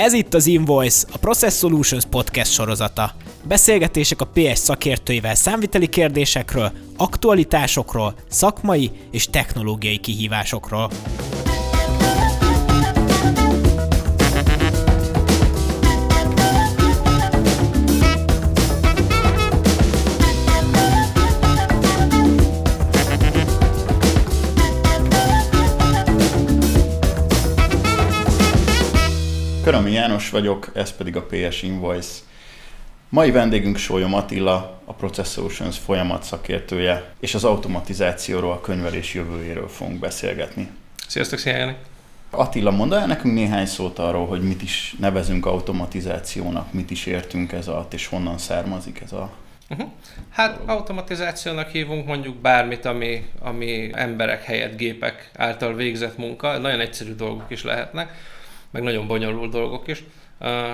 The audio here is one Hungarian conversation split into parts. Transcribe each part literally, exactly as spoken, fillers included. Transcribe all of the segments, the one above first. Ez itt az In-Voice, a Process Solutions podcast sorozata. Beszélgetések a pé es szakértőivel számviteli kérdésekről, aktualitásokról, szakmai és technológiai kihívásokról. Öcörömi János vagyok, ez pedig a pé es In-Voice. Mai vendégünk Sólyom Attila, a Process Solutions folyamat szakértője, és az automatizációról, a könyvelés jövőjéről fogunk beszélgetni. Sziasztok, szia Jani! Attila, mondd nekünk néhány szót arról, hogy mit is nevezünk automatizációnak, mit is értünk ez alatt, és honnan származik ez a... Uh-huh. Hát automatizációnak hívunk mondjuk bármit, ami, ami emberek helyett gépek által végzett munka, nagyon egyszerű dolgok is lehetnek, meg nagyon bonyolult dolgok is,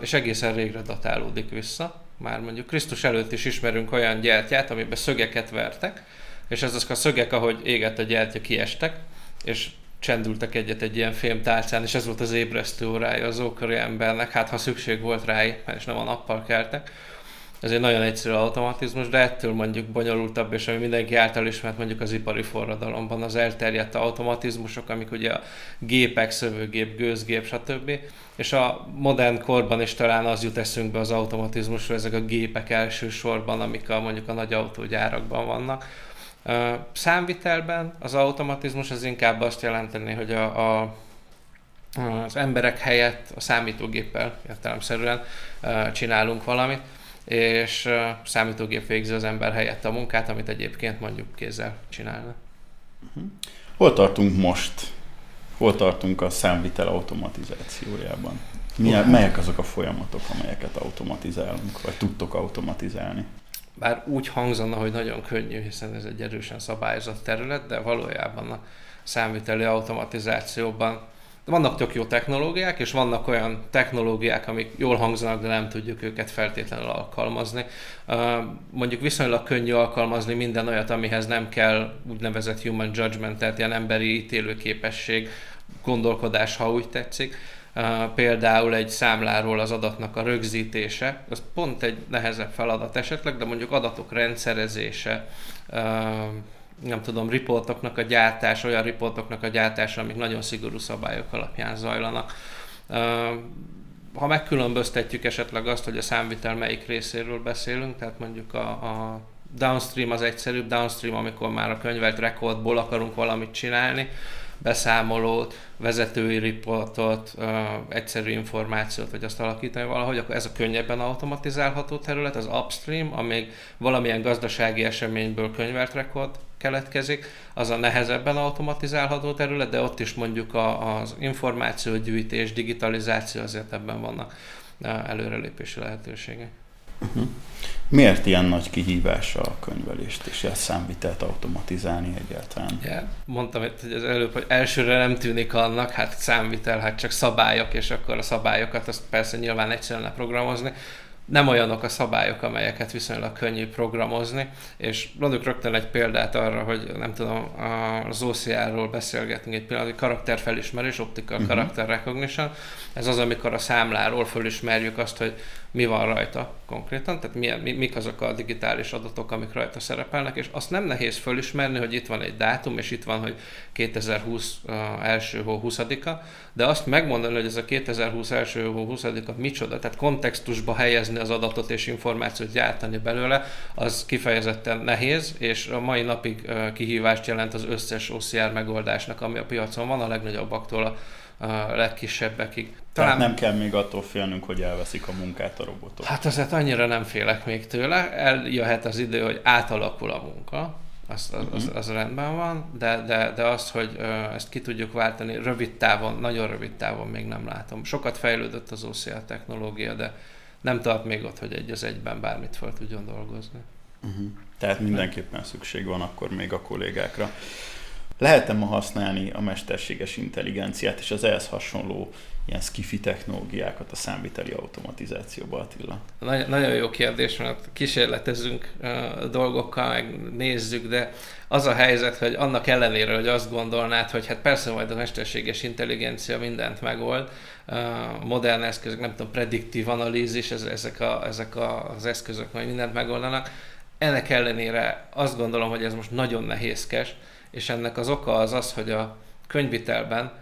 és egészen régre datálódik vissza. Már mondjuk Krisztus előtt is ismerünk olyan gyertyát, amiben szögeket vertek, és ezek a szögek, ahogy égett a gyertya, kiestek, és csendültek egyet egy ilyen fémtálcán, és ez volt az ébresztő órája az ókori embernek, hát ha szükség volt rá, és nem a nappal keltek. Ez egy nagyon egyszerű automatizmus, de ettől mondjuk bonyolultabb, és ami mindenki által ismert mondjuk az ipari forradalomban, az elterjedt automatizmusok, amik ugye a gépek, szövőgép, gőzgép, stb. És a modern korban is talán az jut eszünkbe az automatizmusról, ezek a gépek elsősorban, amik a, mondjuk a nagy autógyárakban vannak. Számvitelben az automatizmus az inkább azt jelenteni, hogy a, a az emberek helyett a számítógéppel értelemszerűen csinálunk valamit, és számítógép végzi az ember helyett a munkát, amit egyébként mondjuk kézzel csinálna. Hol tartunk most? Hol tartunk a számvitel automatizációjában? Milyen, melyek azok a folyamatok, amelyeket automatizálunk, vagy tudtok automatizálni? Bár úgy hangzana, hogy nagyon könnyű, hiszen ez egy erősen szabályozott terület, de valójában a számviteli automatizációban vannak tök jó technológiák, és vannak olyan technológiák, amik jól hangzanak, de nem tudjuk őket feltétlenül alkalmazni. Mondjuk viszonylag könnyű alkalmazni minden olyat, amihez nem kell úgynevezett human judgment, tehát ilyen emberi ítélőképesség, gondolkodás, ha úgy tetszik. Például egy számláról az adatnak a rögzítése, az pont egy nehezebb feladat esetleg, de mondjuk adatok rendszerezése, nem tudom, riportoknak a gyártása, olyan riportoknak a gyártása, amik nagyon szigorú szabályok alapján zajlanak. Ha megkülönböztetjük esetleg azt, hogy a számvitel melyik részéről beszélünk, tehát mondjuk a, a downstream az egyszerűbb, downstream, amikor már a könyvelt rekordból akarunk valamit csinálni, beszámolót, vezetői riportot, egyszerű információt, vagy azt alakítani valahogy, akkor ez a könnyebben automatizálható terület, az upstream, amíg valamilyen gazdasági eseményből könyvelt rekord keletkezik, az a nehezebben automatizálható terület, de ott is mondjuk a, az információgyűjtés, digitalizáció, azért ebben vannak előrelépési lehetőségek. Uh-huh. Miért ilyen nagy kihívás a könyvelést és a számvitelt automatizálni egyáltalán? Yeah. Mondtam itt az előbb, hogy elsőre nem tűnik annak, hát számvitel, hát csak szabályok, és akkor a szabályokat azt persze nyilván egyszerűen programozni. Nem olyanok a szabályok, amelyeket viszonylag könnyű programozni, és mondjuk rögtön egy példát arra, hogy nem tudom, az o cé er-ról beszélgetünk egy pillanat, hogy karakterfelismerés, optical uh-huh. character recognition, ez az, amikor a számláról fölismerjük azt, hogy mi van rajta konkrétan, tehát milyen, mi, mik azok a digitális adatok, amik rajta szerepelnek, és azt nem nehéz fölismerni, hogy itt van egy dátum, és itt van, hogy kétezer-húsz első hó huszadika, de azt megmondani, hogy ez a kétezer-húsz első hó huszadika micsoda, tehát kontextusba helyezni az adatot és információt gyártani belőle, az kifejezetten nehéz, és a mai napig kihívást jelent az összes o cé er megoldásnak, ami a piacon van, a legnagyobbaktól a a legkisebbekig. Talán... Tehát nem kell még attól félnünk, hogy elveszik a munkát a robotok. Hát azért annyira nem félek még tőle. Eljöhet az idő, hogy átalakul a munka, az, az, az, az rendben van, de, de, de azt, hogy ezt ki tudjuk váltani rövid távon, nagyon rövid távon még nem látom. Sokat fejlődött az o cé er technológia, de nem tart még ott, hogy egy az egyben bármit fel tudjon dolgozni. Uh-huh. Tehát mindenképpen szükség van akkor még a kollégákra. Lehet-e ma használni a mesterséges intelligenciát és az ehhez hasonló ilyen skifi technológiákat a számviteli automatizációba, Attila? Nagy, nagyon jó kérdés, mert kísérletezünk uh, dolgokkal, meg nézzük, de az a helyzet, hogy annak ellenére, hogy azt gondolnád, hogy hát persze majd a mesterséges intelligencia mindent megold, uh, modern eszközök, nem tudom, prediktív analízis, ez, ezek, a, ezek a, az eszközök majd mindent megoldanak. Ennek ellenére azt gondolom, hogy ez most nagyon nehézkes, és ennek az oka az az, hogy a könyvvitelben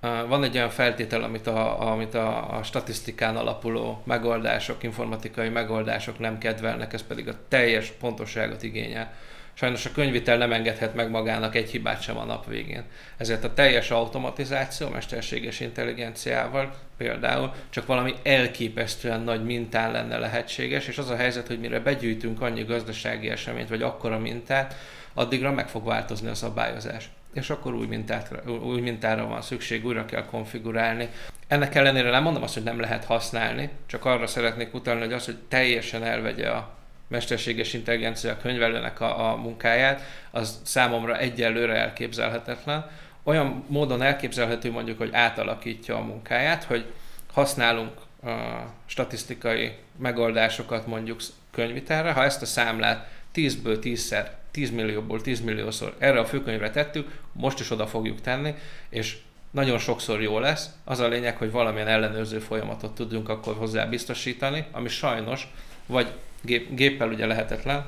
van egy olyan feltétel, amit a, amit a, a statisztikán alapuló megoldások, informatikai megoldások nem kedvelnek, ez pedig a teljes pontosságot igényel. Sajnos a könyvvitel nem engedhet meg magának egy hibát sem a nap végén. Ezért a teljes automatizáció, mesterséges intelligenciával például csak valami elképesztően nagy mintán lenne lehetséges, és az a helyzet, hogy mire begyűjtünk annyi gazdasági eseményt, vagy akkora mintát, addigra meg fog változni a szabályozás. És akkor új, mintát, új mintára van szükség, újra kell konfigurálni. Ennek ellenére nem mondom azt, hogy nem lehet használni, csak arra szeretnék utalni, hogy az, hogy teljesen elvegye a mesterséges intelligencia könyvelőnek a, a munkáját, az számomra egyelőre elképzelhetetlen. Olyan módon elképzelhető mondjuk, hogy átalakítja a munkáját, hogy használunk uh, statisztikai megoldásokat mondjuk könyvvitelre, ha ezt a számlát tízből tízszer, tíz millióból tíz milliószor erre a főkönyvre tettük, most is oda fogjuk tenni, és nagyon sokszor jó lesz. Az a lényeg, hogy valamilyen ellenőrző folyamatot tudjunk akkor hozzá biztosítani, ami sajnos, vagy gép, géppel ugye lehetetlen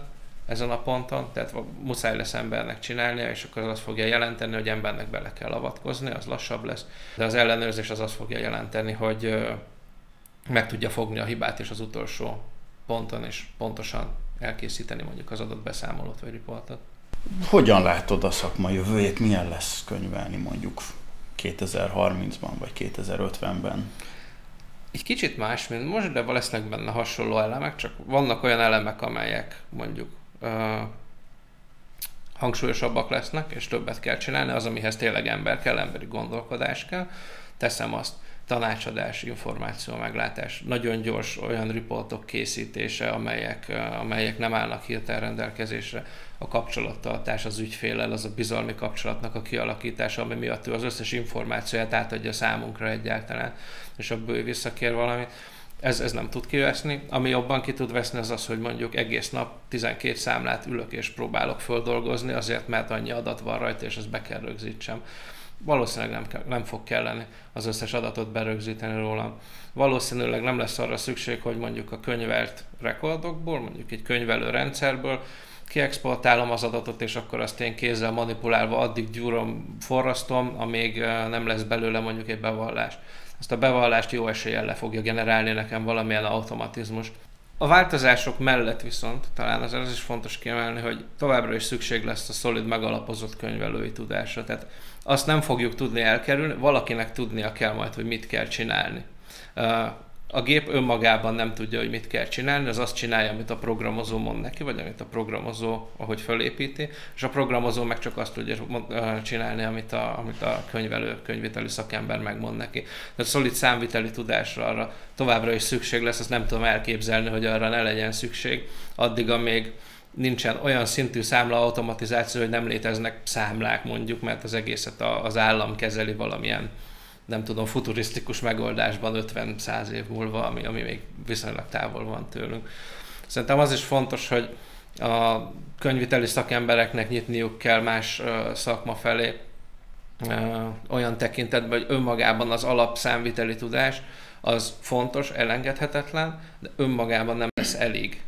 ezen a ponton, tehát muszáj lesz embernek csinálnia, és akkor az azt fogja jelenteni, hogy embernek bele kell avatkozni, az lassabb lesz, de az ellenőrzés az azt fogja jelenteni, hogy meg tudja fogni a hibát, és az utolsó ponton is pontosan elkészíteni mondjuk az adott beszámolót vagy riportot. Hogyan látod a szakma jövőjét, milyen lesz könyvelni mondjuk kétezer-harmincban vagy kétezer-ötvenben? Egy kicsit más, mint most, de lesznek benne hasonló elemek, csak vannak olyan elemek, amelyek mondjuk uh, hangsúlyosabbak lesznek, és többet kell csinálni, az, amihez tényleg ember kell, emberi gondolkodás kell. Teszem azt, tanácsadás, információ meglátás, nagyon gyors olyan riportok készítése, amelyek, uh, amelyek nem állnak hirtelen rendelkezésre, a kapcsolattartás az ügyféllel, az a bizalmi kapcsolatnak a kialakítása, ami miatt ő az összes információját átadja számunkra egyáltalán, és abból ő visszakér valamit. Ez, ez nem tud kiveszni. Ami jobban ki tud veszni, az az, hogy mondjuk egész nap tizenkét számlát ülök és próbálok földolgozni, azért mert annyi adat van rajta, és ezt be kell rögzítsem. Valószínűleg nem, kell, nem fog kelleni az összes adatot berögzíteni rólam. Valószínűleg nem lesz arra szükség, hogy mondjuk a könyvelt rekordokból, mondjuk egy könyvelő rendszerből kiexportálom az adatot, és akkor azt én kézzel manipulálva addig gyúrom, forrasztom, amíg nem lesz belőle mondjuk egy bevallás. Ezt a bevallást jó eséllyel le fogja generálni nekem valamilyen automatizmus. A változások mellett viszont talán az is fontos kiemelni, hogy továbbra is szükség lesz a szolid, megalapozott könyvelői tudásra. Tehát azt nem fogjuk tudni elkerülni, valakinek tudnia kell majd, hogy mit kell csinálni. A gép önmagában nem tudja, hogy mit kell csinálni, az azt csinálja, amit a programozó mond neki, vagy amit a programozó, ahogy fölépíti, és a programozó meg csak azt tudja csinálni, amit a, amit a könyvelő, könyvviteli szakember megmond neki. Tehát szolid számviteli tudásra arra továbbra is szükség lesz, azt nem tudom elképzelni, hogy arra ne legyen szükség, addig, amíg nincsen olyan szintű számla automatizáció, hogy nem léteznek számlák mondjuk, mert az egészet az állam kezeli valamilyen, nem tudom, futurisztikus megoldásban ötven-száz év múlva, ami, ami még viszonylag távol van tőlünk. Szerintem az is fontos, hogy a könyvviteli szakembereknek nyitniuk kell más uh, szakma felé uh, olyan tekintetben, hogy önmagában az alapszámviteli tudás az fontos, elengedhetetlen, de önmagában nem lesz elég,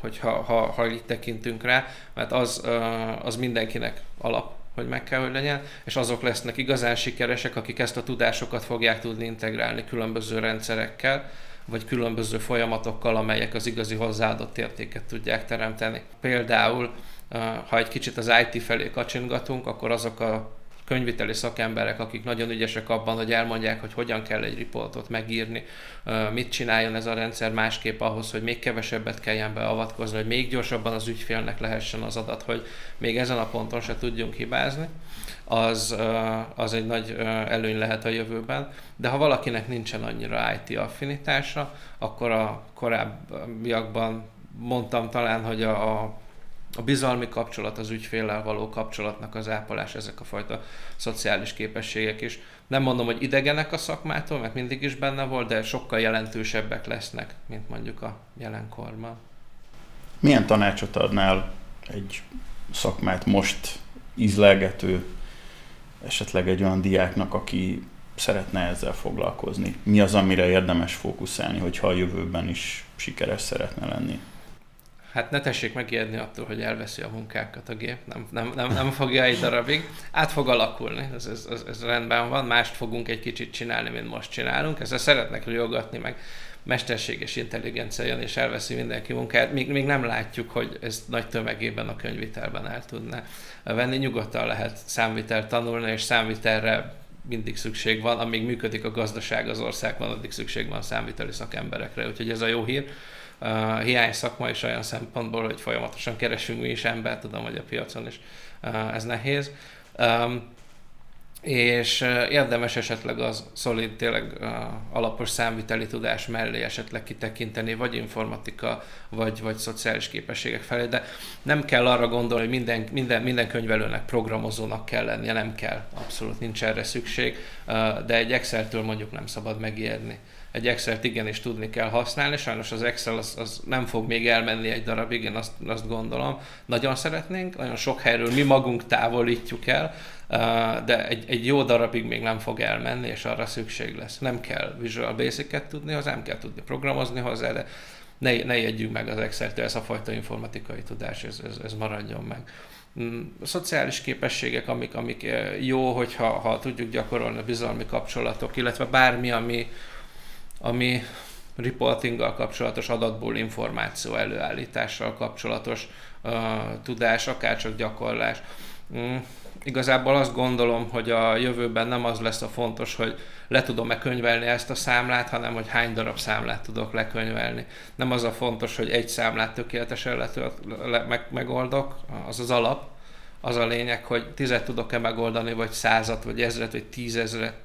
hogyha, ha, ha így tekintünk rá, mert az, uh, az mindenkinek alap, hogy meg kell, hogy legyen, és azok lesznek igazán sikeresek, akik ezt a tudásokat fogják tudni integrálni különböző rendszerekkel, vagy különböző folyamatokkal, amelyek az igazi hozzáadott értéket tudják teremteni. Például, ha egy kicsit az i té felé kacsingatunk, akkor azok a könyvviteli szakemberek, akik nagyon ügyesek abban, hogy elmondják, hogy hogyan kell egy riportot megírni, mit csináljon ez a rendszer másképp ahhoz, hogy még kevesebbet kelljen beavatkozni, hogy még gyorsabban az ügyfélnek lehessen az adat, hogy még ezen a ponton se tudjunk hibázni, az, az egy nagy előny lehet a jövőben. De ha valakinek nincsen annyira i té affinitása, akkor a korábbiakban mondtam talán, hogy a, a a bizalmi kapcsolat, az ügyféllel való kapcsolatnak az ápolás, ezek a fajta szociális képességek is. Nem mondom, hogy idegenek a szakmától, mert mindig is benne volt, de sokkal jelentősebbek lesznek, mint mondjuk a jelenkorban. Milyen tanácsot adnál egy szakmát most ízlelgető, esetleg egy olyan diáknak, aki szeretne ezzel foglalkozni? Mi az, amire érdemes fókuszálni, hogyha a jövőben is sikeres szeretne lenni? Hát ne tessék megijedni attól, hogy elveszi a munkákat a gép, nem, nem, nem, nem fogja egy darabig. Át fog alakulni, ez, ez, ez, ez rendben van, mást fogunk egy kicsit csinálni, mint most csinálunk. Ezzel szeretnek riogatni, meg mesterséges intelligencia jön és elveszi mindenki munkáját. Még, még nem látjuk, hogy ez nagy tömegében a könyvvitelben el tudná venni. Nyugodtan lehet számvitelt tanulni, és számvitelre mindig szükség van, amíg működik a gazdaság az országban, addig szükség van számviteli szakemberekre, úgyhogy ez a jó hír. Uh, hiány szakma is olyan szempontból, hogy folyamatosan keresünk mi is embert, tudom, hogy a piacon is uh, ez nehéz. Um, és uh, érdemes esetleg az szolid, tényleg uh, alapos számviteli tudás mellé esetleg kitekinteni, vagy informatika, vagy, vagy szociális képességek felé, de nem kell arra gondolni, hogy minden, minden, minden könyvelőnek programozónak kell lennie, nem kell, abszolút nincs erre szükség, uh, de egy Excel-től mondjuk nem szabad megijedni. Egy Excel-t igenis tudni kell használni, sajnos az Excel az, az nem fog még elmenni egy darabig, én azt, azt gondolom. Nagyon szeretnénk, nagyon sok helyről mi magunk távolítjuk el, de egy, egy jó darabig még nem fog elmenni, és arra szükség lesz. Nem kell Visual Basic-et tudni hozzá, nem kell tudni programozni hozzá, de ne, ne ijedjünk meg az Excel-től, ez a fajta informatikai tudás, ez, ez, ez maradjon meg. A szociális képességek, amik, amik jó, hogyha ha tudjuk gyakorolni, a bizalmi kapcsolatok, illetve bármi, ami ami reportinggal kapcsolatos, adatból információ előállítással kapcsolatos uh, tudás, akárcsak gyakorlás. Mm. Igazából azt gondolom, hogy a jövőben nem az lesz a fontos, hogy le tudom-e könyvelni ezt a számlát, hanem hogy hány darab számlát tudok lekönyvelni. Nem az a fontos, hogy egy számlát tökéletesen le, le, meg, megoldok, az az alap. Az a lényeg, hogy tizet tudok-e megoldani, vagy százat, vagy ezret, vagy tízezret.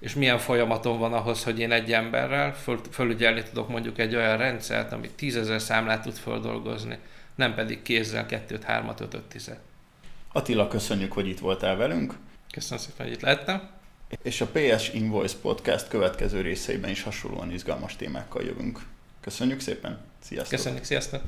És milyen folyamatom van ahhoz, hogy én egy emberrel föl, fölügyelni tudok mondjuk egy olyan rendszert, ami tízezer számlát tud földolgozni, nem pedig kézzel kettőt, hármat, ötöt, tizet. Attila, köszönjük, hogy itt voltál velünk. Köszönöm szépen, hogy itt lehettem. És a pé es In-Voice podcast következő részeiben is hasonlóan izgalmas témákkal jövünk. Köszönjük szépen, sziasztok! Köszönjük, sziasztok!